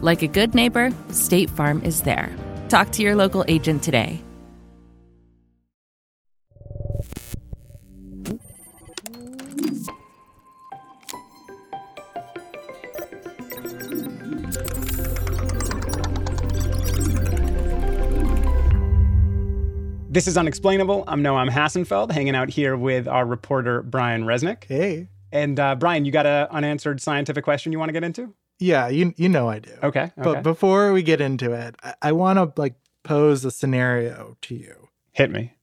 Like a good neighbor, State Farm is there. Talk to your local agent today. This is Unexplainable. I'm Noam Hasenfeld, hanging out here with our reporter, Brian Resnick. Hey. And Brian, you got an unanswered scientific question you want to get into? Yeah, you know I do. Okay. But before we get into it, I want to pose a scenario to you. Hit me.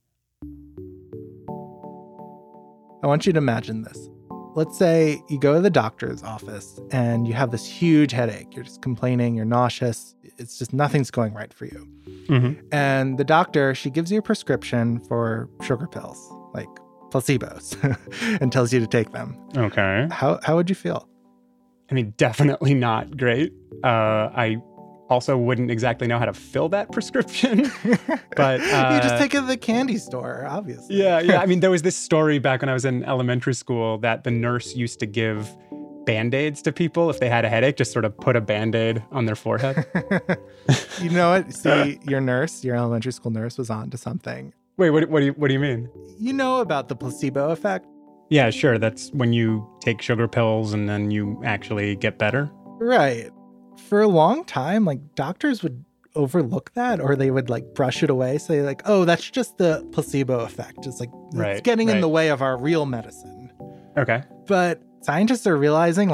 I want you to imagine this. Let's say you go to the doctor's office and you have this huge headache. You're just complaining, you're nauseous. It's just nothing's going right for you. Mm-hmm. And the doctor, she gives you a prescription for sugar pills, like placebos, and tells you to take them. Okay. How would you feel? I mean, definitely not great. I also wouldn't exactly know how to fill that prescription. But you just take it to the candy store, obviously. Yeah. I mean, there was this story back when I was in elementary school that the nurse used to give Band-Aids to people if they had a headache, just sort of put a Band-Aid on their forehead. You know what? See, your elementary school nurse was on to something. Wait, what do you mean? You know about the placebo effect? Yeah, sure. That's when you take sugar pills and then you actually get better. Right. For a long time, doctors would overlook that, or they would brush it away, say oh, that's just the placebo effect. It's it's getting in the way of our real medicine. Okay. But scientists are realizing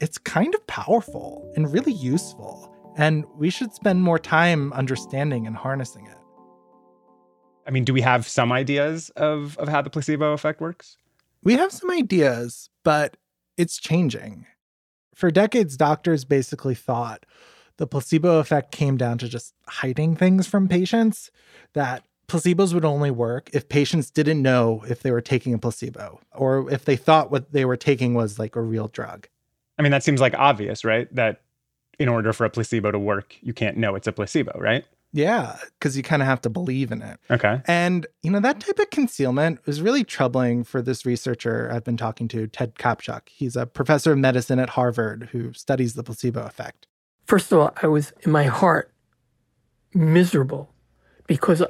it's kind of powerful and really useful, and we should spend more time understanding and harnessing it. I mean, do we have some ideas of how the placebo effect works? We have some ideas, but it's changing. For decades, doctors basically thought the placebo effect came down to just hiding things from patients, that placebos would only work if patients didn't know if they were taking a placebo or if they thought what they were taking was a real drug. I mean, that seems obvious, right? That in order for a placebo to work, you can't know it's a placebo, right? Yeah, because you kind of have to believe in it. Okay. And, that type of concealment was really troubling for this researcher I've been talking to, Ted Kaptchuk. He's a professor of medicine at Harvard who studies the placebo effect. First of all, I was, in my heart, miserable because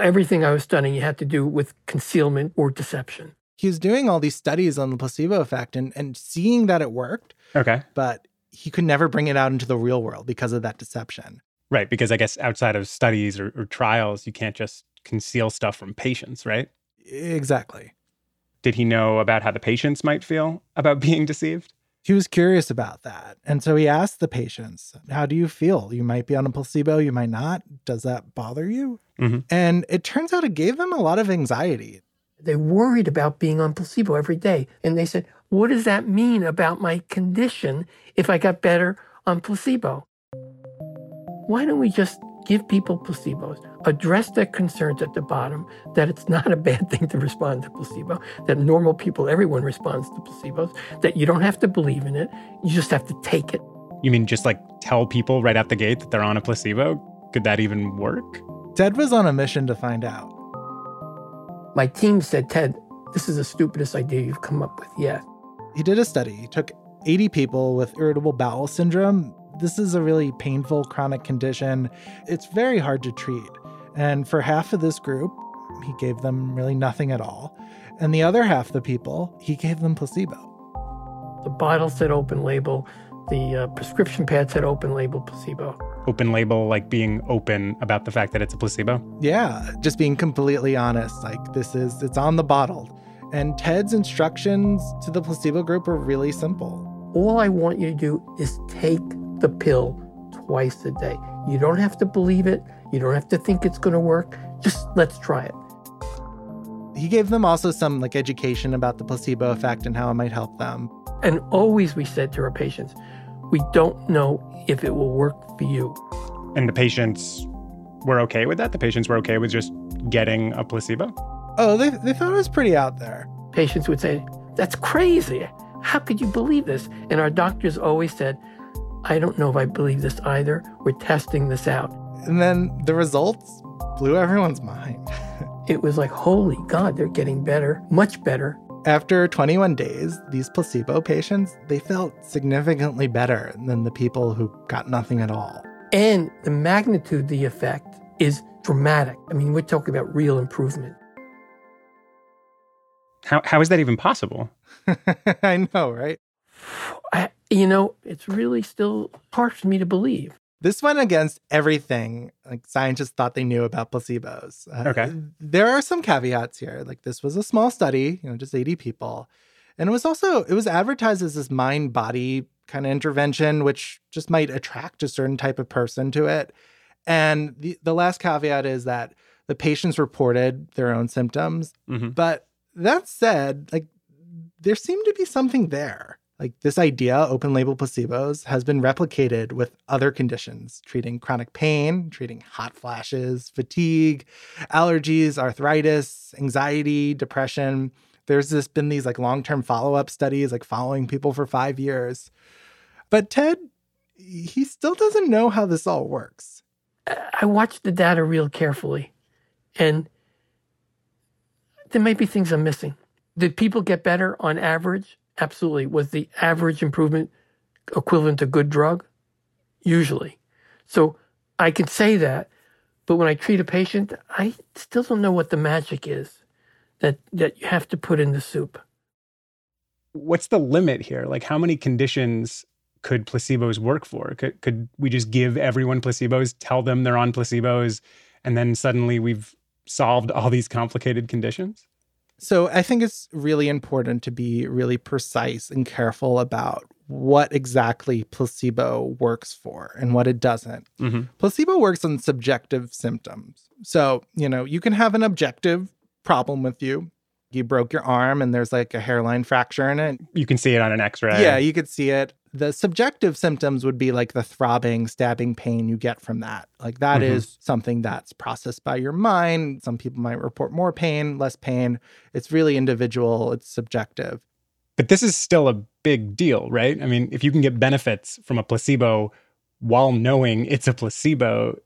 everything I was studying had to do with concealment or deception. He was doing all these studies on the placebo effect and seeing that it worked. Okay. But he could never bring it out into the real world because of that deception. Right, because I guess outside of studies or trials, you can't just conceal stuff from patients, right? Exactly. Did he know about how the patients might feel about being deceived? He was curious about that. And so he asked the patients, how do you feel? You might be on a placebo, you might not. Does that bother you? Mm-hmm. And it turns out it gave them a lot of anxiety. They worried about being on placebo every day. And they said, what does that mean about my condition if I got better on placebo? Why don't we just give people placebos, address their concerns at the bottom, that it's not a bad thing to respond to placebo, that normal people, everyone responds to placebos, that you don't have to believe in it, you just have to take it. You mean just tell people right out the gate that they're on a placebo? Could that even work? Ted was on a mission to find out. My team said, Ted, this is the stupidest idea you've come up with yet. He did a study. He took 80 people with irritable bowel syndrome. This is a really painful chronic condition. It's very hard to treat. And for half of this group, he gave them really nothing at all. And the other half of the people, he gave them placebo. The bottle said open label. The prescription pad said open label placebo. Open label, like being open about the fact that it's a placebo? Yeah, just being completely honest. Like, it's on the bottle. And Ted's instructions to the placebo group were really simple. All I want you to do is take the pill twice a day. You don't have to believe it. You don't have to think it's going to work. Just let's try it. He gave them also some education about the placebo effect and how it might help them. And always we said to our patients, we don't know if it will work for you. And the patients were okay with that? The patients were okay with just getting a placebo? Oh, they thought it was pretty out there. Patients would say, that's crazy. How could you believe this? And our doctors always said, I don't know if I believe this either. We're testing this out. And then the results blew everyone's mind. It was like, holy God, they're getting better, much better. After 21 days, these placebo patients, they felt significantly better than the people who got nothing at all. And the magnitude of the effect is dramatic. I mean, we're talking about real improvement. How is that even possible? I know, right? It's really still hard for me to believe. This went against everything scientists thought they knew about placebos. Okay. There are some caveats here. This was a small study, just 80 people. And it was advertised as this mind-body kind of intervention, which just might attract a certain type of person to it. And the last caveat is that the patients reported their own symptoms. Mm-hmm. But that said, there seemed to be something there. This idea, open-label placebos, has been replicated with other conditions, treating chronic pain, treating hot flashes, fatigue, allergies, arthritis, anxiety, depression. There's been these long-term follow-up studies, following people for 5 years. But Ted, he still doesn't know how this all works. I watched the data real carefully, and there may be things I'm missing. Did people get better on average? Absolutely. Was the average improvement equivalent to good drug? Usually. So I can say that, but when I treat a patient, I still don't know what the magic is that you have to put in the soup. What's the limit here? How many conditions could placebos work for? Could we just give everyone placebos, tell them they're on placebos, and then suddenly we've solved all these complicated conditions? So I think it's really important to be really precise and careful about what exactly placebo works for and what it doesn't. Mm-hmm. Placebo works on subjective symptoms. So, you can have an objective problem with you. You broke your arm and there's a hairline fracture in it. You can see it on an x-ray. Yeah, you could see it. The subjective symptoms would be the throbbing, stabbing pain you get from that. That mm-hmm. is something that's processed by your mind. Some people might report more pain, less pain. It's really individual. It's subjective. But this is still a big deal, right? I mean, if you can get benefits from a placebo while knowing it's a placebo,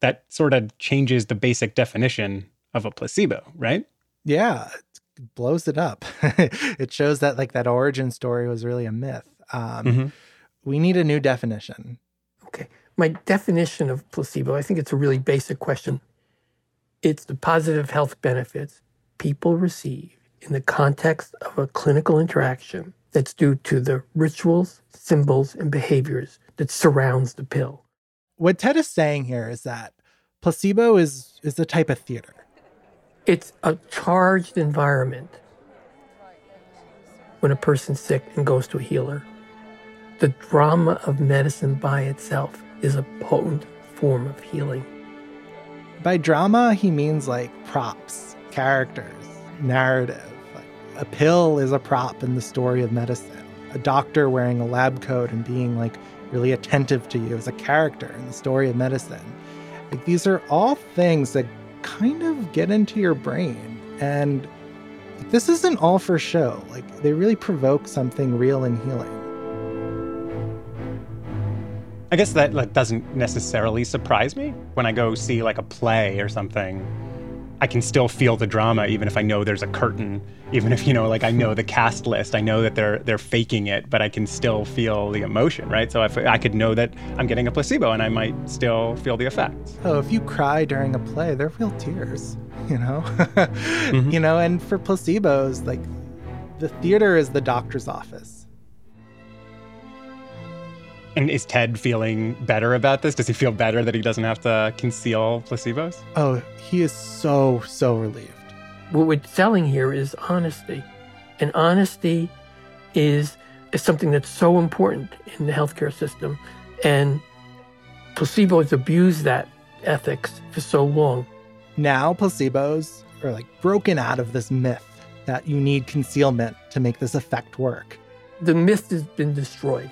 that sort of changes the basic definition of a placebo, right? Yeah, it blows it up. It shows that that origin story was really a myth. Mm-hmm. We need a new definition. Okay. My definition of placebo, I think it's a really basic question. It's the positive health benefits people receive in the context of a clinical interaction that's due to the rituals, symbols, and behaviors that surrounds the pill. What Ted is saying here is that placebo is a type of theater. It's a charged environment when a person's sick and goes to a healer. The drama of medicine by itself is a potent form of healing. By drama, he means props, characters, narrative. A pill is a prop in the story of medicine. A doctor wearing a lab coat and being really attentive to you is a character in the story of medicine. These are all things that kind of get into your brain. And this isn't all for show. They really provoke something real and healing. I guess that doesn't necessarily surprise me. When I go see a play or something, I can still feel the drama even if I know there's a curtain, even if I know the cast list, I know that they're faking it, but I can still feel the emotion, right? So if I could know that I'm getting a placebo and I might still feel the effects. Oh, if you cry during a play, they're real tears, mm-hmm. And for placebos, the theater is the doctor's office. And is Ted feeling better about this? Does he feel better that he doesn't have to conceal placebos? Oh, he is so, so relieved. What we're selling here is honesty. And honesty is something that's so important in the healthcare system. And placebos abuse that ethics for so long. Now placebos are like broken out of this myth that you need concealment to make this effect work. The myth has been destroyed.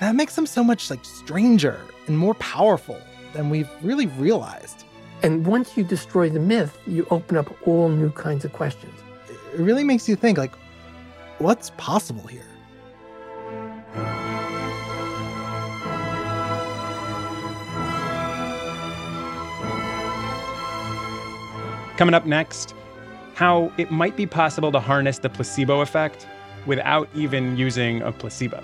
And that makes them so much like stranger and more powerful than we've really realized. And once you destroy the myth, you open up all new kinds of questions. It really makes you think, like, what's possible here? Coming up next, how it might be possible to harness the placebo effect without even using a placebo.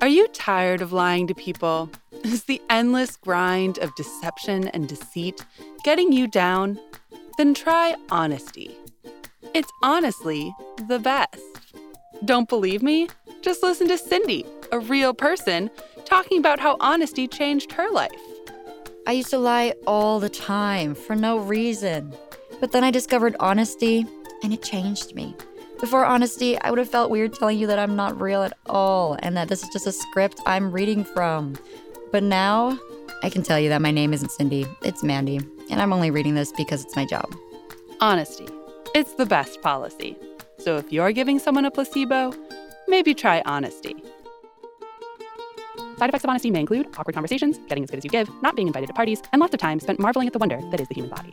Are you tired of lying to people? Is the endless grind of deception and deceit getting you down? Then try honesty. It's honestly the best. Don't believe me? Just listen to Cindy, a real person, talking about how honesty changed her life. I used to lie all the time for no reason. But then I discovered honesty, and it changed me. Before honesty, I would have felt weird telling you that I'm not real at all and that this is just a script I'm reading from. But now, I can tell you that my name isn't Cindy, it's Mandy, and I'm only reading this because it's my job. Honesty. It's the best policy. So if you're giving someone a placebo, maybe try honesty. Side effects of honesty may include awkward conversations, getting as good as you give, not being invited to parties, and lots of time spent marveling at the wonder that is the human body.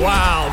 Wow,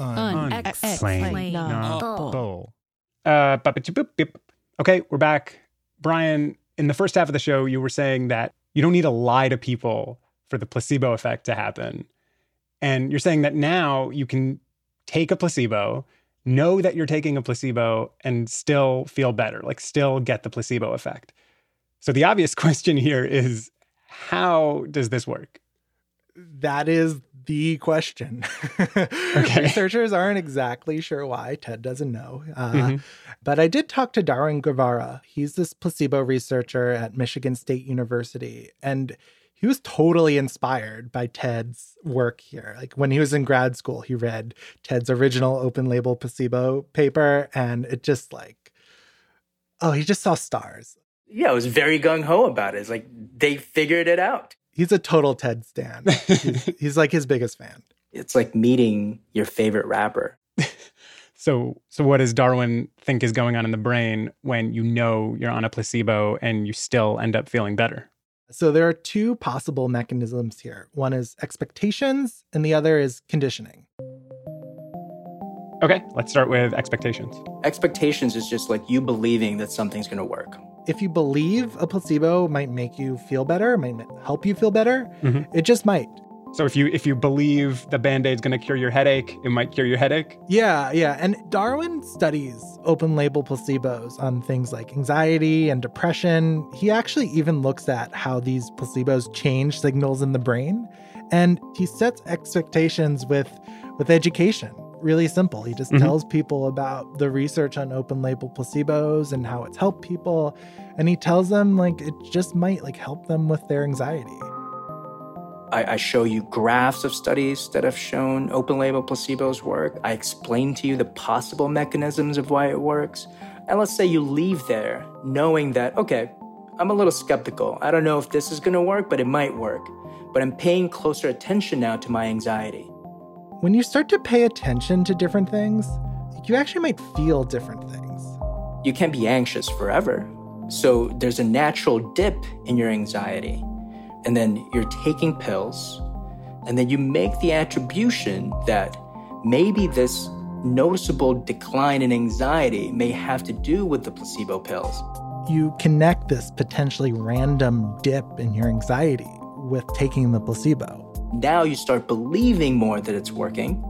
Unexplainable. Okay, we're back. Brian, in the first half of the show, you were saying that you don't need to lie to people for the placebo effect to happen. And you're saying that now you can take a placebo, know that you're taking a placebo, and still feel better, like still get the placebo effect. So the obvious question here is, how does this work? That is the question. Okay. Researchers aren't exactly sure why. Ted doesn't know. But I did talk to Darren Guevara. He's this placebo researcher at Michigan State University. And he was totally inspired by Ted's work here. Like when he was in grad school, he read Ted's original open label placebo paper. And it just like, oh, he just saw stars. Yeah, I was very gung-ho about it. It's like they figured it out. He's a total Ted stan. He's like his biggest fan. It's like meeting your favorite rapper. So what does Darwin think is going on in the brain when you know you're on a placebo and you still end up feeling better? So there are two possible mechanisms here. One is expectations and the other is conditioning. Okay, let's start with expectations. Expectations is just like you believing that something's going to work. If you believe a placebo might make you feel better, might help you feel better, it just might. So if you believe the Band-Aid's going to cure your headache, it might cure your headache? Yeah. And Darwin studies open-label placebos on things like anxiety and depression. He actually even looks at how these placebos change signals in the brain. And he sets expectations with education. really simple. He just tells people about the research on open label placebos and how it's helped people. And he tells them like it just might like help them with their anxiety. I show you graphs of studies that have shown open label placebos work. I explain to you the possible mechanisms of why it works. And let's say you leave there knowing that, okay, I'm a little skeptical. I don't know if this is going to work, but it might work. But I'm paying closer attention now to my anxiety. When you start to pay attention to different things, you actually might feel different things. You can't be anxious forever. So there's a natural dip in your anxiety. And then you're taking pills. And then you make the attribution that maybe this noticeable decline in anxiety may have to do with the placebo pills. You connect this potentially random dip in your anxiety with taking the placebo. Now you start believing more that it's working,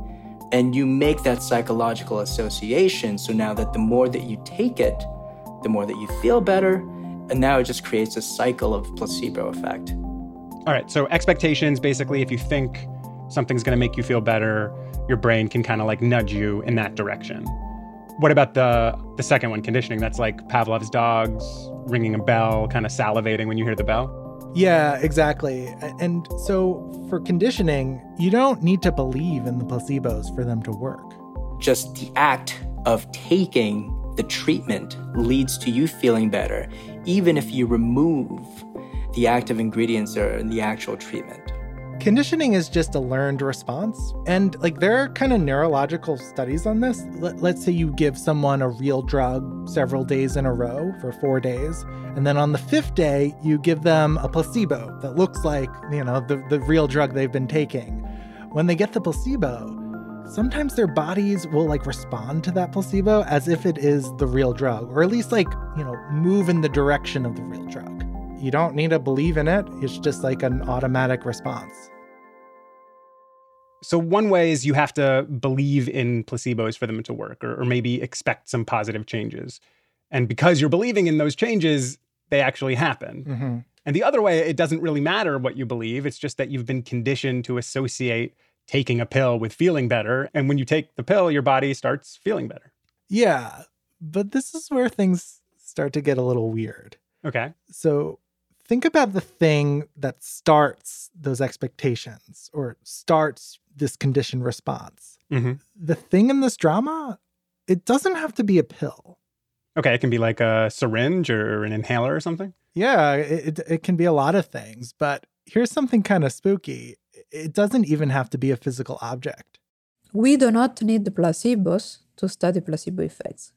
and you make that psychological association. So now that the more that you take it, the more that you feel better, and now it just creates a cycle of placebo effect. All right, so expectations, basically, if you think something's going to make you feel better, your brain can kind of like nudge you in that direction. What about the second one, conditioning? That's like Pavlov's dogs, ringing a bell, kind of salivating when you hear the bell. Yeah, exactly. And so for conditioning, you don't need to believe in the placebos for them to work. Just the act of taking the treatment leads to you feeling better, even if you remove the active ingredients that are in the actual treatment. Conditioning is just a learned response. And like there are kind of neurological studies on this. Let's say you give someone a real drug several days in a row for 4 days. And then on the fifth day, you give them a placebo that looks like, you know, the real drug they've been taking. When they get the placebo, sometimes their bodies will like respond to that placebo as if it is the real drug, or at least like, you know, move in the direction of the real drug. You don't need to believe in it. It's just like an automatic response. So one way is you have to believe in placebos for them to work, or maybe expect some positive changes. And because you're believing in those changes, they actually happen. Mm-hmm. And the other way, it doesn't really matter what you believe. It's just that you've been conditioned to associate taking a pill with feeling better. And when you take the pill, your body starts feeling better. Yeah, but this is where things start to get a little weird. Okay. So think about the thing that starts those expectations or starts this conditioned response. Mm-hmm. The thing in this drama, it doesn't have to be a pill. Okay, it can be like a syringe or an inhaler or something? Yeah, it can be a lot of things. But here's something kind of spooky. It doesn't even have to be a physical object. We do not need the placebos to study placebo effects.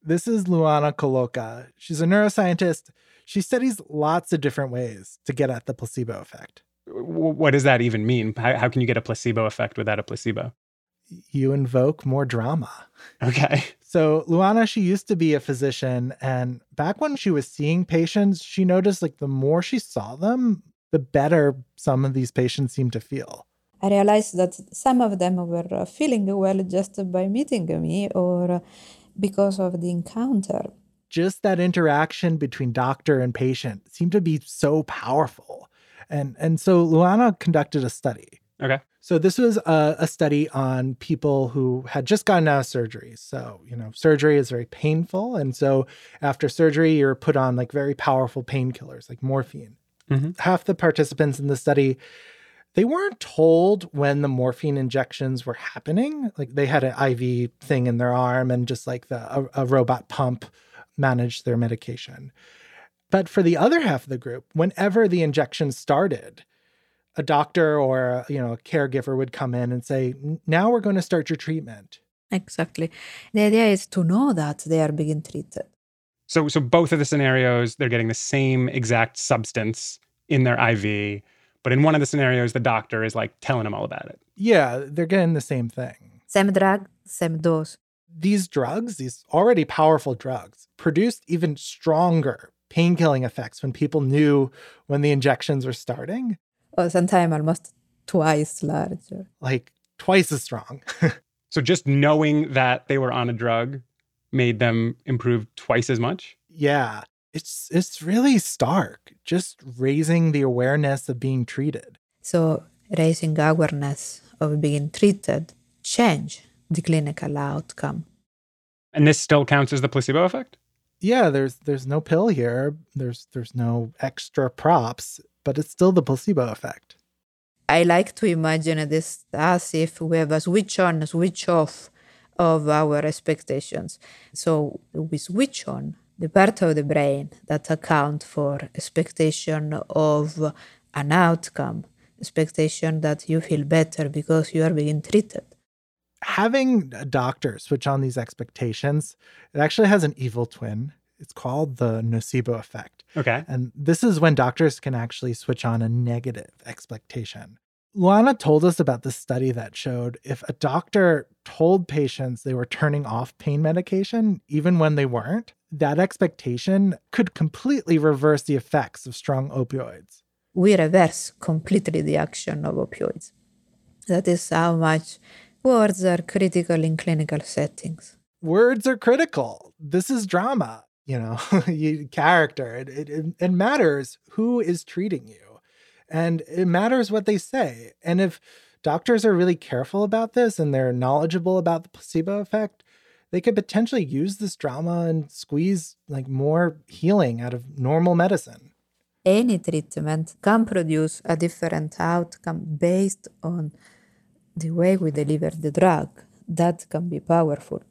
This is Luana Coloca. She's a neuroscientist. She studies lots of different ways to get at the placebo effect. What does that even mean? How can you get a placebo effect without a placebo? You invoke more drama. Okay. So Luana, she used to be a physician. And back when she was seeing patients, she noticed like the more she saw them, the better some of these patients seemed to feel. I realized that some of them were feeling well just by meeting me or because of the encounter. Just that interaction between doctor and patient seemed to be so powerful. And so Luana conducted a study. Okay. So this was a study on people who had just gotten out of surgery. So, you know, surgery is very painful. And so after surgery, you're put on like very powerful painkillers like morphine. Mm-hmm. Half the participants in the study, they weren't told when the morphine injections were happening. Like they had an IV thing in their arm and just like a robot pump managed their medication. But for the other half of the group, whenever the injection started, a doctor or, you know, a caregiver would come in and say, now we're going to start your treatment. Exactly. The idea is to know that they are being treated. So both of the scenarios, they're getting the same exact substance in their IV. But in one of the scenarios, the doctor is like telling them all about it. Yeah, they're getting the same thing. Same drug, same dose. These drugs, these already powerful drugs, produced even stronger pain-killing effects when people knew when the injections were starting. Oh, sometimes almost twice larger. Like twice as strong. So just knowing that they were on a drug made them improve twice as much? Yeah. It's really stark, just raising the awareness of being treated. So raising awareness of being treated change the clinical outcome. And this still counts as the placebo effect? Yeah, there's no pill here. There's no extra props, but it's still the placebo effect. I like to imagine this as if we have a switch on, a switch off of our expectations. So we switch on the part of the brain that accounts for expectation of an outcome, expectation that you feel better because you are being treated. Having a doctor switch on these expectations, it actually has an evil twin. It's called the nocebo effect. Okay. And this is when doctors can actually switch on a negative expectation. Luana told us about this study that showed if a doctor told patients they were turning off pain medication, even when they weren't, that expectation could completely reverse the effects of strong opioids. We reverse completely the action of opioids. That is how much words are critical in clinical settings. Words are critical. This is drama, you know, character. It matters who is treating you, and it matters what they say. And if doctors are really careful about this and they're knowledgeable about the placebo effect, they could potentially use this drama and squeeze more healing out of normal medicine. Any treatment can produce a different outcome based on the way we deliver the drug. That can be powerful.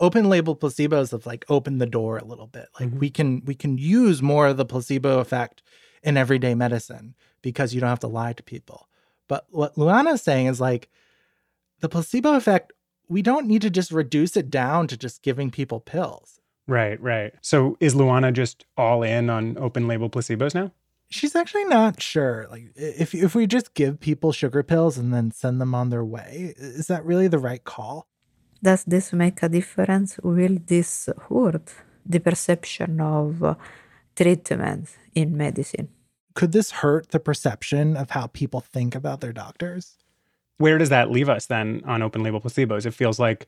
Open-label placebos have opened the door a little bit. We can use more of the placebo effect in everyday medicine because you don't have to lie to people. But what Luana is saying is the placebo effect, we don't need to just reduce it down to just giving people pills. Right. So is Luana just all in on open-label placebos now? She's actually not sure. If we just give people sugar pills and then send them on their way, is that really the right call? Does this make a difference? Will this hurt the perception of treatment in medicine? Could this hurt the perception of how people think about their doctors? Where does that leave us then on open-label placebos? It feels like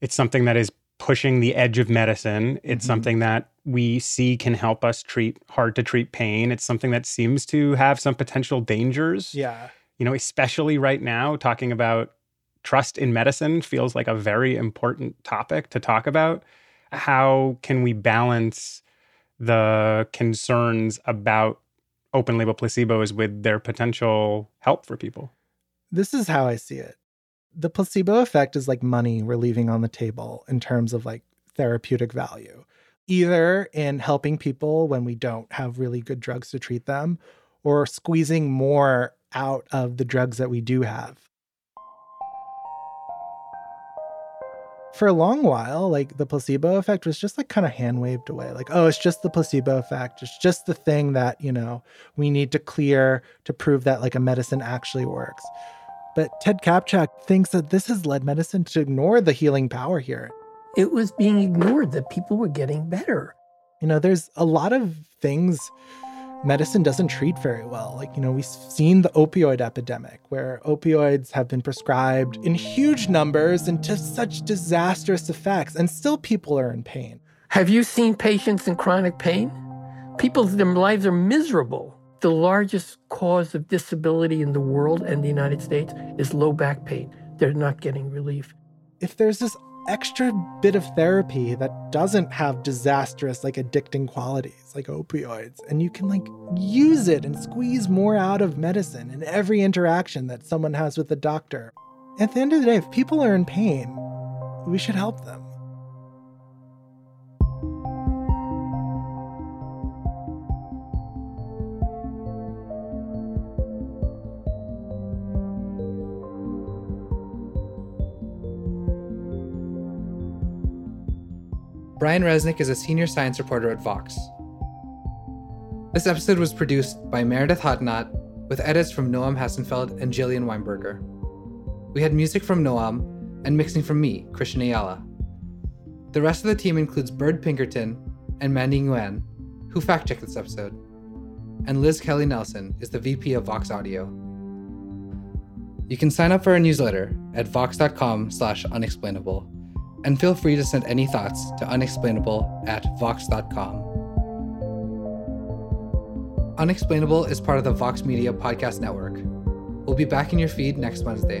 it's something that is pushing the edge of medicine. It's something that we see can help us treat hard-to-treat pain. It's something that seems to have some potential dangers. Yeah. You know, especially right now, talking about trust in medicine feels like a very important topic to talk about. How can we balance the concerns about open-label placebos with their potential help for people? This is how I see it. The placebo effect is like money we're leaving on the table in terms of therapeutic value, either in helping people when we don't have really good drugs to treat them or squeezing more out of the drugs that we do have. For a long while, the placebo effect was just kind of hand-waved away. Oh, it's just the placebo effect. It's just the thing that, we need to clear to prove that a medicine actually works. But Ted Kaptchuk thinks that this has led medicine to ignore the healing power here. It was being ignored that people were getting better. There's a lot of things medicine doesn't treat very well. We've seen the opioid epidemic, where opioids have been prescribed in huge numbers and to such disastrous effects, and still people are in pain. Have you seen patients in chronic pain? Their lives are miserable. The largest cause of disability in the world and the United States is low back pain. They're not getting relief. If there's this extra bit of therapy that doesn't have disastrous, addicting qualities, like opioids, and you can, use it and squeeze more out of medicine in every interaction that someone has with the doctor. At the end of the day, if people are in pain, we should help them. Brian Resnick is a senior science reporter at Vox. This episode was produced by Meredith Hodnot, with edits from Noam Hasenfeld and Jillian Weinberger. We had music from Noam and mixing from me, Christian Ayala. The rest of the team includes Bird Pinkerton and Mandy Nguyen, who fact-checked this episode. And Liz Kelly Nelson is the VP of Vox Audio. You can sign up for our newsletter at vox.com/unexplainable. And feel free to send any thoughts to unexplainable@vox.com. Unexplainable is part of the Vox Media Podcast Network. We'll be back in your feed next Wednesday.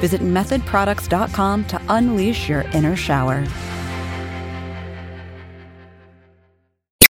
Visit methodproducts.com to unleash your inner shower.